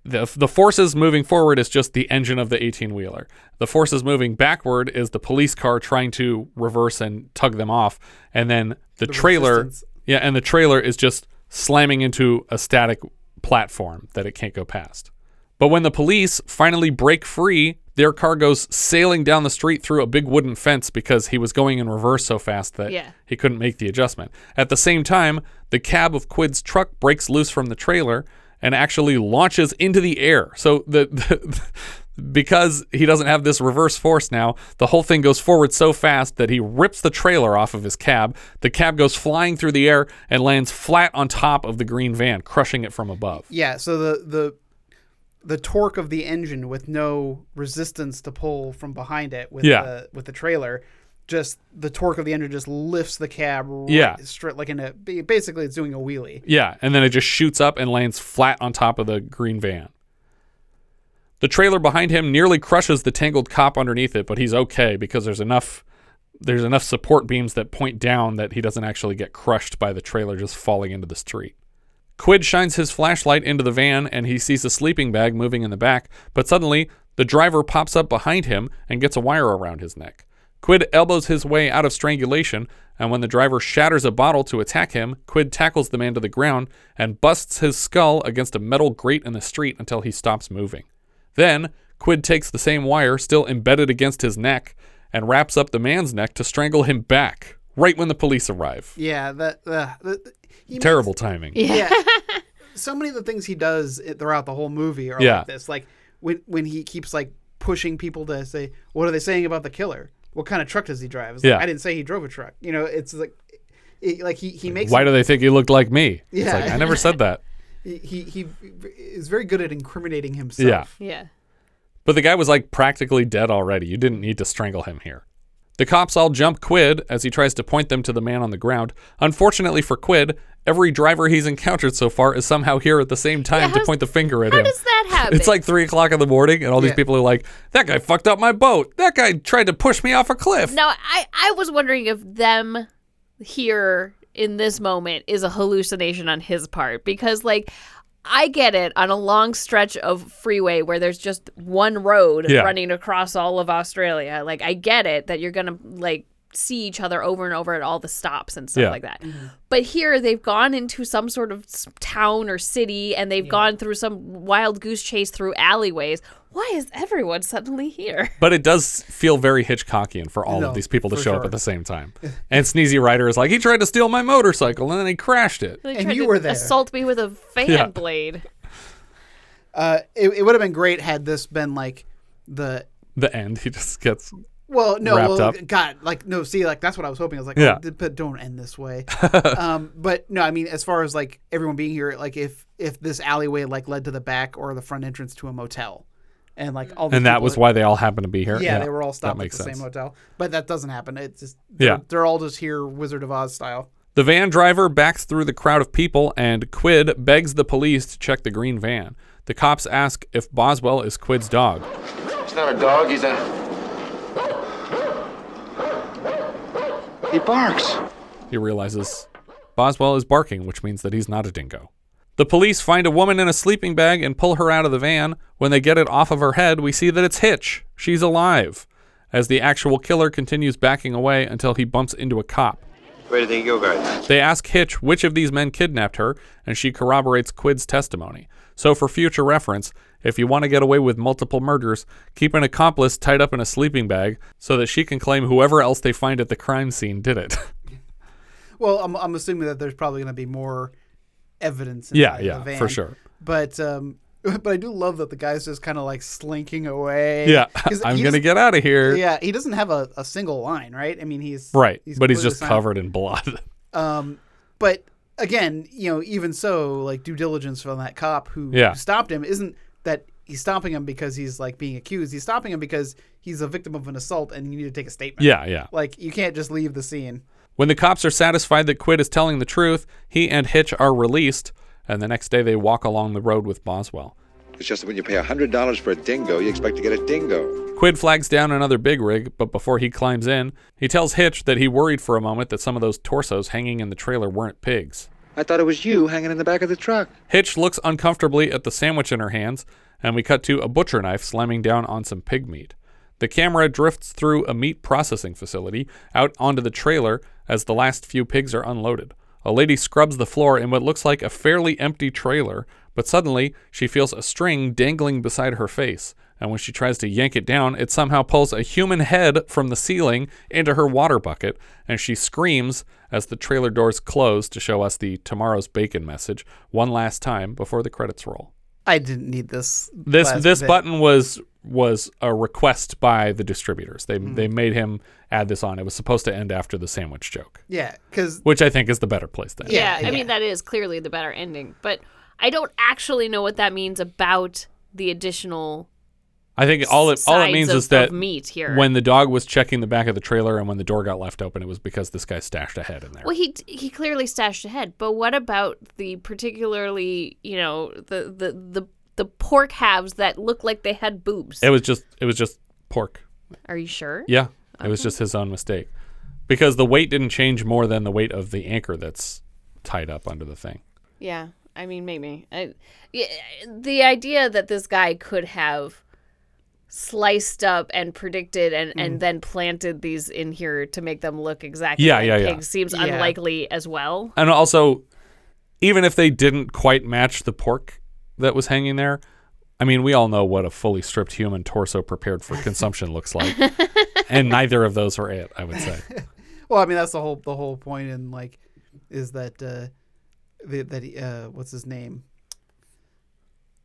the the forces moving forward is just the engine of the eighteen-wheeler. The forces moving backward is the police car trying to reverse and tug them off, and then the, the trailer, resistance. yeah, and the trailer is just slamming into a static platform that it can't go past. But when the police finally break free, their car goes sailing down the street through a big wooden fence because he was going in reverse so fast that yeah. he couldn't make the adjustment. At the same time, the cab of Quid's truck breaks loose from the trailer and actually launches into the air. So the, the because he doesn't have this reverse force now, the whole thing goes forward so fast that he rips the trailer off of his cab. The cab goes flying through the air and lands flat on top of the green van, crushing it from above. Yeah, so the... the- the torque of the engine with no resistance to pull from behind it with yeah. the with the trailer, just the torque of the engine just lifts the cab right yeah. straight like in a basically it's doing a wheelie. Yeah, and then it just shoots up and lands flat on top of the green van. The trailer behind him nearly crushes the tangled cop underneath it, but he's okay because there's enough there's enough support beams that point down that he doesn't actually get crushed by the trailer just falling into the street. Quid shines his flashlight into the van and he sees a sleeping bag moving in the back, but suddenly The driver pops up behind him and gets a wire around his neck. Quid elbows his way out of strangulation, and when the driver shatters a bottle to attack him, Quid tackles the man to the ground and busts his skull against a metal grate in the street until he stops moving. Then, Quid takes the same wire, still embedded against his neck, and wraps up the man's neck to strangle him back, right when the police arrive. Yeah, that... Uh, the, he Terrible makes, timing. Yeah. yeah. So many of the things he does throughout the whole movie are yeah. like this. Like, when, when he keeps, like, pushing people to say, what are they saying about the killer? What kind of truck does he drive? It's yeah. like, I didn't say he drove a truck. You know, it's like... It, like, he, he makes... Why do they think he looked like me? Yeah. It's like, I never said that. He, he he is very good at incriminating himself. Yeah. Yeah. But the guy was like practically dead already. You didn't need to strangle him here. The cops all jump Quid as he tries to point them to the man on the ground. Unfortunately for Quid, every driver he's encountered so far is somehow here at the same time yeah, to point the finger at how him. How does that happen? It's like three o'clock in the morning, and all yeah. these people are like, that guy fucked up my boat. That guy tried to push me off a cliff. Now, I, I was wondering if them here in this moment is a hallucination on his part, because like... I get it on a long stretch of freeway where there's just one road yeah. running across all of Australia. Like, I get it that you're going to, like, see each other over and over at all the stops and stuff yeah. like that. Mm-hmm. But here they've gone into some sort of town or city and they've yeah. gone through some wild goose chase through alleyways. Why is everyone suddenly here? But it does feel very Hitchcockian for all no, of these people to show sure. up at the same time. And Sneezy Rider is like, he tried to steal my motorcycle and then he crashed it. And, and you were there. Assault me with a fan yeah. blade. Uh, it, it would have been great had this been like the... The end. He just gets... Well, no, well, up. God, like, no, see, like, that's what I was hoping. I was like, yeah. oh, but don't end this way. um, but, no, I mean, as far as, like, everyone being here, like, if if this alleyway, like, led to the back or the front entrance to a motel. And, like, all And that was that, why they all happened to be here. Yeah, yeah they were all stopped at the sense. same motel. But that doesn't happen. It's just, they're, yeah. they're all just here Wizard of Oz style. The van driver backs through the crowd of people, and Quid begs the police to check the green van. The cops ask if Boswell is Quid's dog. He's not a dog, he's a... He barks. He realizes Boswell is barking, which means that he's not a dingo. The police find a woman in a sleeping bag and pull her out of the van. When they get it off of her head, we see that it's Hitch. She's alive. As the actual killer continues backing away until he bumps into a cop. Where did they go, guys? They ask Hitch which of these men kidnapped her, and she corroborates Quid's testimony. So for future reference, if you want to get away with multiple murders, keep an accomplice tied up in a sleeping bag so that she can claim whoever else they find at the crime scene did it. Well, I'm, I'm assuming that there's probably going to be more evidence in yeah, the yeah, van. Yeah, for sure. But um, but I do love that the guy's just kind of like slinking away. Yeah, I'm going to get out of here. Yeah, he doesn't have a, a single line, right? I mean, he's... Right, he's but he's just silent. Covered in blood. Um, But... Again, you know, even so, like, due diligence from that cop who, yeah. who stopped him isn't that he's stopping him because he's, like, being accused. He's stopping him because he's a victim of an assault and you need to take a statement. Yeah, yeah. Like, you can't just leave the scene. When the cops are satisfied that Quid is telling the truth, he and Hitch are released, and the next day they walk along the road with Boswell. It's just that when you pay one hundred dollars for a dingo, you expect to get a dingo. Quid flags down another big rig, but before he climbs in, he tells Hitch that he worried for a moment that some of those torsos hanging in the trailer weren't pigs. I thought it was you hanging in the back of the truck. Hitch looks uncomfortably at the sandwich in her hands, and we cut to a butcher knife slamming down on some pig meat. The camera drifts through a meat processing facility out onto the trailer as the last few pigs are unloaded. A lady scrubs the floor in what looks like a fairly empty trailer, but suddenly she feels a string dangling beside her face, and when she tries to yank it down, it somehow pulls a human head from the ceiling into her water bucket, and she screams as the trailer doors close to show us the Tomorrow's Bacon message one last time before the credits roll. I didn't need this. This this bit. button was was a request by the distributors. They mm-hmm. they made him add this on. It was supposed to end after the sandwich joke. Yeah, because which I think is the better place to end. Yeah, yeah, I mean that is clearly the better ending, but I don't actually know what that means about the additional. I think all it all it means of, is that meat here. When the dog was checking the back of the trailer and when the door got left open, it was because this guy stashed a head in there. Well, he he clearly stashed a head, but what about the particularly, you know, the the the, the pork halves that look like they had boobs? It was just it was just pork. Are you sure? Yeah, okay. It was just his own mistake because the weight didn't change more than the weight of the anchor that's tied up under the thing. Yeah. I mean, maybe. I, the idea that this guy could have sliced up and predicted and, mm. and then planted these in here to make them look exactly yeah, like yeah, pigs yeah. seems yeah. unlikely as well. And also, even if they didn't quite match the pork that was hanging there, I mean, we all know what a fully stripped human torso prepared for consumption looks like. And neither of those were it, I would say. Well, I mean, that's the whole the whole point in, like, is that, uh, the, that uh, what's his name?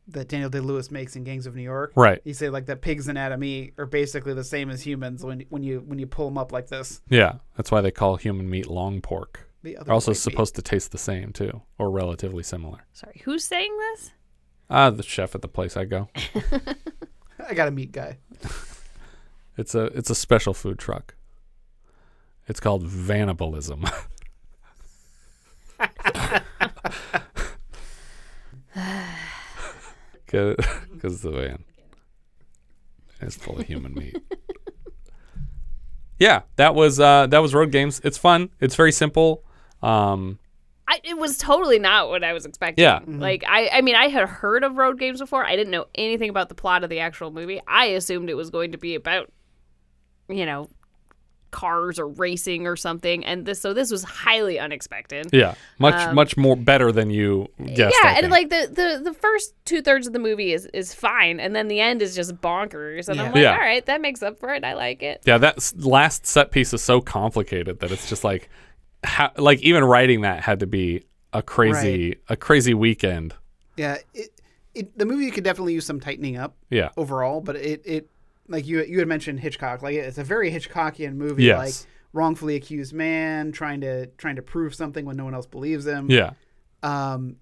That Daniel Day-Lewis makes in Gangs of New York. Right. He say, like, that pig's anatomy are basically the same as humans when when you when you pull them up like this. Yeah. That's why they call human meat long pork. The other They're also supposed meat. to taste the same, too, or relatively similar. Sorry, who's saying this? Ah, uh, the chef at the place I go. I got a meat guy. It's a it's a special food truck. It's called Vanibalism. Because the van is full of human meat. Yeah, that was uh, that was Road Games. It's fun. It's very simple. Um, I, it was totally not what I was expecting. Yeah. Mm-hmm. Like, I, I mean, I had heard of Road Games before. I didn't know anything about the plot of the actual movie. I assumed it was going to be about, you know, cars or racing or something. And this, so this was highly unexpected. Yeah. Much, um, much more better than you guessed. Yeah. And like the, the, the first two thirds of the movie is, is fine. And then the end is just bonkers. And yeah. I'm like, yeah. all right, that makes up for it. I like it. Yeah. That last set piece is so complicated that it's just like, How, like even writing that had to be a crazy, right. a crazy weekend. Yeah, it, it, the movie could definitely use some tightening up. Yeah. Overall, but it, it like you you had mentioned Hitchcock, like it's a very Hitchcockian movie. Yes. Like wrongfully accused man trying to trying to prove something when no one else believes him. Yeah. Um,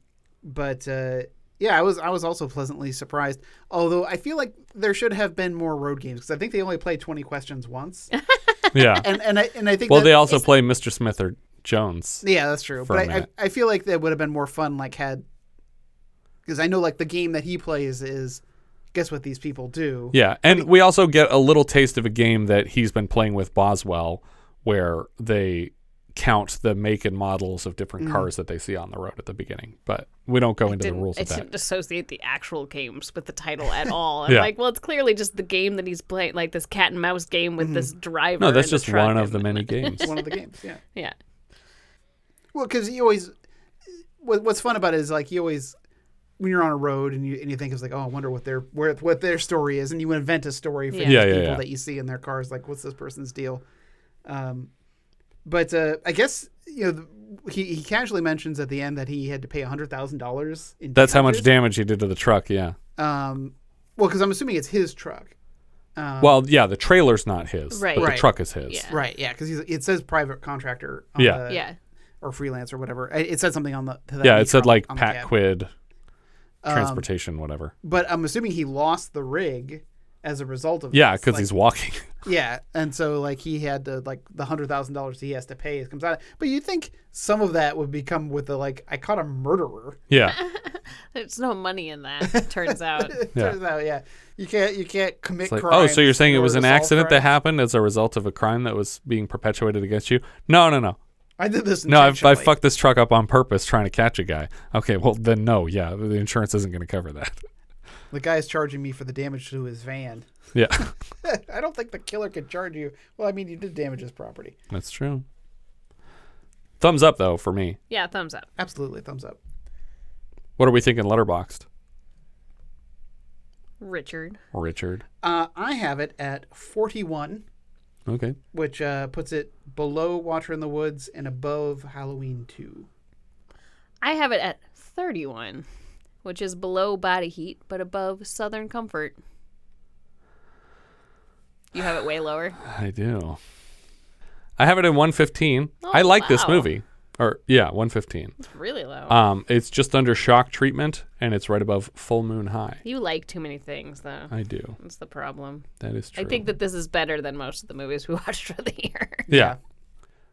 but uh, yeah, I was I was also pleasantly surprised. Although I feel like there should have been more Road Games because I think they only played twenty questions once. Yeah. And and I and I think well that, they also play Mister Smith or Jones. Yeah, that's true. But I, I I feel like that would have been more fun, like had, because I know like the game that he plays is, guess what these people do. Yeah, and I mean, we also get a little taste of a game that he's been playing with Boswell, where they count the make and models of different mm-hmm. cars that they see on the road at the beginning. But we don't go I into the rules of that. I didn't associate the actual games with the title at all. I'm yeah. like, well, it's clearly just the game that he's playing, like this cat and mouse game with mm-hmm. this driver. No, that's just one of the many games. One of the games, yeah. Yeah. Well, because you always, what's fun about it is like you always, when you're on a road and you and you think it's like, oh, I wonder what their where, what their story is, and you invent a story for yeah. these yeah, people yeah, yeah. that you see in their cars, like what's this person's deal? Um, but uh, I guess you know the, he he casually mentions at the end that he had to pay a hundred thousand dollars. That's how much damage he did to the truck. Yeah. Um, well, because I'm assuming it's his truck. Um, well, yeah, the trailer's not his, right? But right. the truck is his, yeah. right? Yeah, because it says private contractor. On yeah. The, yeah. Or freelance or whatever. It said something on the to that yeah. It said on, like on Pat Quid, transportation, um, whatever. But I'm assuming he lost the rig as a result of yeah, because like, he's walking. Yeah, and so like he had to like the hundred thousand dollars he has to pay it comes out. But you think some of that would become with the like I caught a murderer. Yeah, there's no money in that. It turns out. it yeah. Turns out, yeah, you can't you can't commit like, crime. Oh, so you're saying it was an accident crime that happened as a result of a crime that was being perpetuated against you? No, no, no. I did this No, I, I fucked this truck up on purpose trying to catch a guy. Okay, well, then no, yeah. The insurance isn't going to cover that. The guy's charging me for the damage to his van. Yeah. I don't think the killer could charge you. Well, I mean, you did damage his property. That's true. Thumbs up, though, for me. Yeah, thumbs up. Absolutely, thumbs up. What are we thinking Letterboxd? Richard. Richard. Uh, I have it at forty-one. Okay. Which uh, puts it below Watcher in the Woods and above Halloween two. I have it at thirty-one, which is below Body Heat, but above Southern Comfort. You have it way lower? I do. I have it at one fifteen. Oh, I like wow. this movie. Or yeah, one fifteen. It's really low. Um, it's just under Shock Treatment, and it's right above Full Moon High. You like too many things, though. I do. That's the problem. That is true. I think that this is better than most of the movies we watched for the year. Yeah. yeah.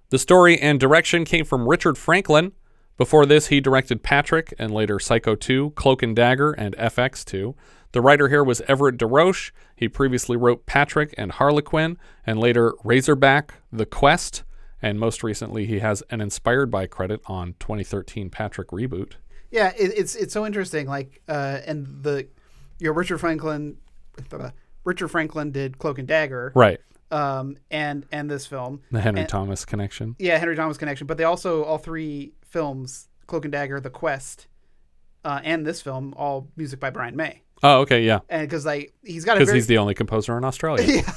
The story and direction came from Richard Franklin. Before this, he directed Patrick and later Psycho two, Cloak and Dagger, and F X two. The writer here was Everett DeRoche. He previously wrote Patrick and Harlequin, and later Razorback, The Quest, and most recently, he has an Inspired By credit on twenty thirteen Patrick Reboot. Yeah, it, it's it's so interesting. Like, uh, and the, you know, Richard Franklin, Richard Franklin did Cloak and Dagger. Right. Um, and, and this film. The Henry and, Thomas connection. Yeah, Henry Thomas connection. But they also, all three films, Cloak and Dagger, The Quest, uh, and this film, all music by Brian May. Oh, okay, yeah. And because like, he's got a very... he's the only composer in Australia. Yeah,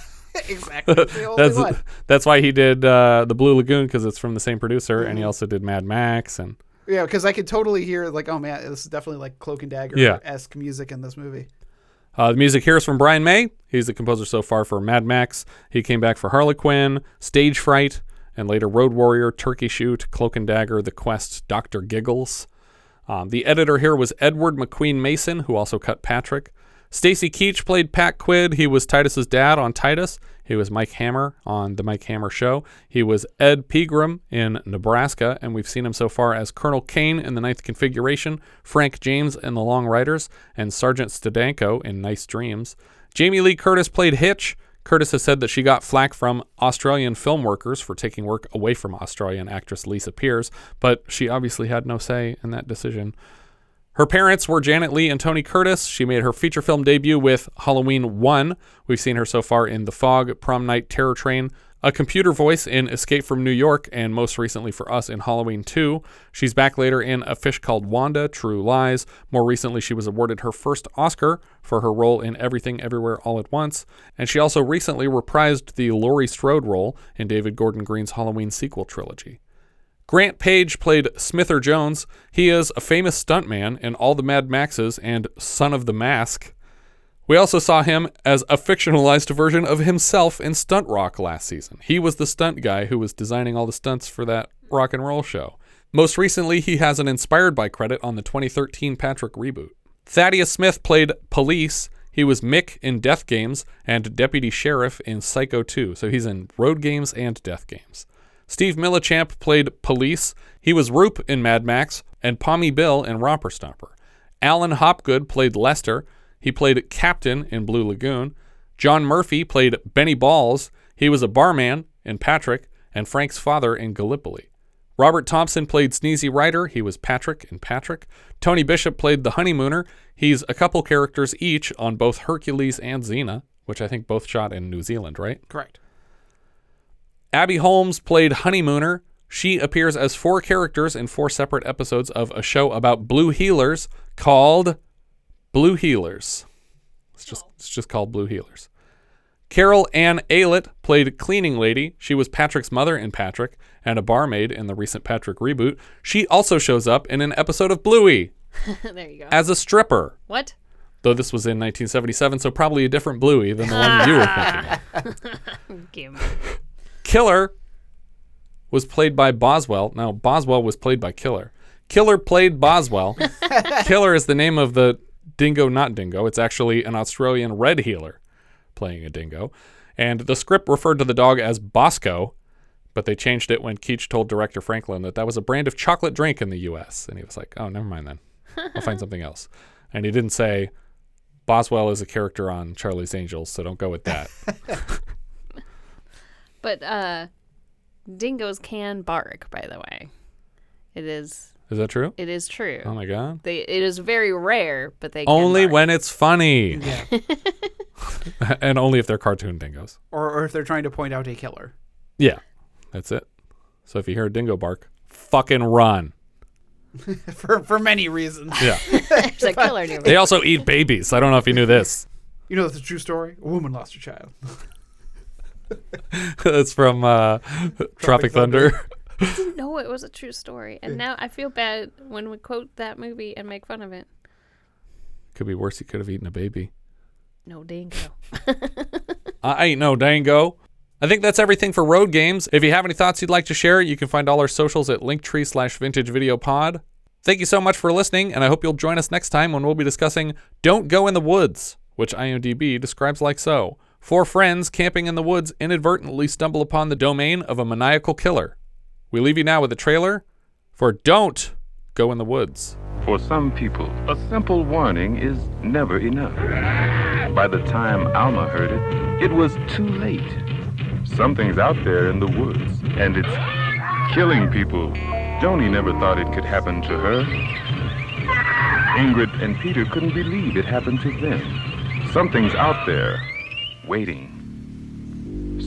exactly. The only that's, one. That's why he did uh, The Blue Lagoon, because it's from the same producer, mm-hmm. and he also did Mad Max. And yeah, because I could totally hear, like, oh, man, this is definitely like Cloak and Dagger-esque yeah. music in this movie. Uh, the music here is from Brian May. He's the composer so far for Mad Max. He came back for Harlequin, Stage Fright, and later Road Warrior, Turkey Shoot, Cloak and Dagger, The Quest, Doctor Giggles. Um, the editor here was Edward McQueen Mason, who also cut Patrick. Stacy Keach played Pat Quid. He was Titus's dad on Titus. He was Mike Hammer on The Mike Hammer Show. He was Ed Pegram in Nebraska, and we've seen him so far as Colonel Kane in The Ninth Configuration, Frank James in The Long Riders, and Sergeant Stadanko in Nice Dreams. Jamie Lee Curtis played Hitch. Curtis has said that she got flack from Australian film workers for taking work away from Australian actress Lisa Piers, but she obviously had no say in that decision. Her parents were Janet Leigh and Tony Curtis. She made her feature film debut with Halloween one. We've seen her so far in The Fog, Prom Night, Terror Train, a computer voice in Escape from New York, and most recently for us in Halloween two. She's back later in A Fish Called Wanda, True Lies. More recently, she was awarded her first Oscar for her role in Everything Everywhere All at Once. And she also recently reprised the Laurie Strode role in David Gordon Green's Halloween sequel trilogy. Grant Page played Smither Jones. He is a famous stuntman in all the Mad Maxes and Son of the Mask. We also saw him as a fictionalized version of himself in Stunt Rock last season. He was the stunt guy who was designing all the stunts for that rock and roll show. Most recently, he has an Inspired By credit on the twenty thirteen Patrick reboot. Thaddeus Smith played Police. He was Mick in Death Games and Deputy Sheriff in Psycho two. So he's in Road Games and Death Games. Steve Millichamp played Police. He was Roop in Mad Max and Pommy Bill in Romper Stomper. Alan Hopgood played Lester. He played Captain in Blue Lagoon. John Murphy played Benny Balls. He was a barman in Patrick and Frank's father in Gallipoli. Robert Thompson played Sneezy Rider. He was Patrick in Patrick. Tony Bishop played The Honeymooner. He's a couple characters each on both Hercules and Xena, which I think both shot in New Zealand, right? Correct. Abby Holmes played Honeymooner. She appears as four characters in four separate episodes of a show about blue healers called Blue Healers. It's just it's just called Blue Healers. Carol Ann Ailett played Cleaning Lady. She was Patrick's mother in Patrick and a barmaid in the recent Patrick reboot. She also shows up in an episode of Bluey. There you go. As a stripper. What? Though this was in nineteen seventy-seven, so probably a different Bluey than the one you were thinking of. Killer was played by Boswell. Now, Boswell was played by Killer. Killer played Boswell. Killer is the name of the dingo, not dingo. It's actually an Australian red healer playing a dingo. And the script referred to the dog as Bosco, but they changed it when Keach told director Franklin that that was a brand of chocolate drink in the U S. And he was like, oh, never mind then. I'll find something else. And he didn't say, Boswell is a character on Charlie's Angels, so don't go with that. But uh, dingoes can bark, by the way. It is. Is that true? It is true. Oh, my God. They, it is very rare, but they can only bark. When it's funny. Yeah. And only if they're cartoon dingoes. Or, or if they're trying to point out a killer. Yeah, that's it. So if you hear a dingo bark, fucking run. for for many reasons. Yeah. There's a killer nearby. They also eat babies. I don't know if you knew this. You know that's a true story? A woman lost her child. That's from uh, Tropic, Tropic Thunder. Thunder. I didn't know it was a true story. And now I feel bad when we quote that movie and make fun of it. Could be worse. He could have eaten a baby. No dingo. I ain't no dango. I think that's everything for Road Games. If you have any thoughts you'd like to share, you can find all our socials at linktree slash vintage video pod. Thank you so much for listening, and I hope you'll join us next time when we'll be discussing Don't Go in the Woods, which I M D B describes like so. Four friends camping in the woods inadvertently stumble upon the domain of a maniacal killer. We leave you now with a trailer for Don't Go in the Woods. For some people, a simple warning is never enough. By the time Alma heard it, it was too late. Something's out there in the woods, and it's killing people. Joni never thought it could happen to her. Ingrid and Peter couldn't believe it happened to them. Something's out there. waiting.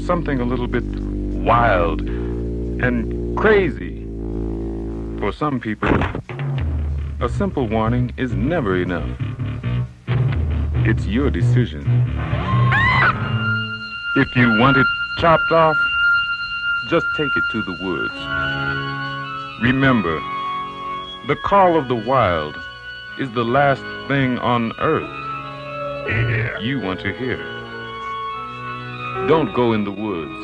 Something a little bit wild and crazy. For some people, a simple warning is never enough. It's your decision. If you want it chopped off, just take it to the woods. Remember, the call of the wild is the last thing on earth yeah. you want to hear. Don't go in the woods.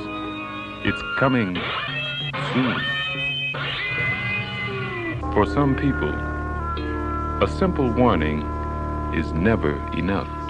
It's coming soon. For some people, a simple warning is never enough.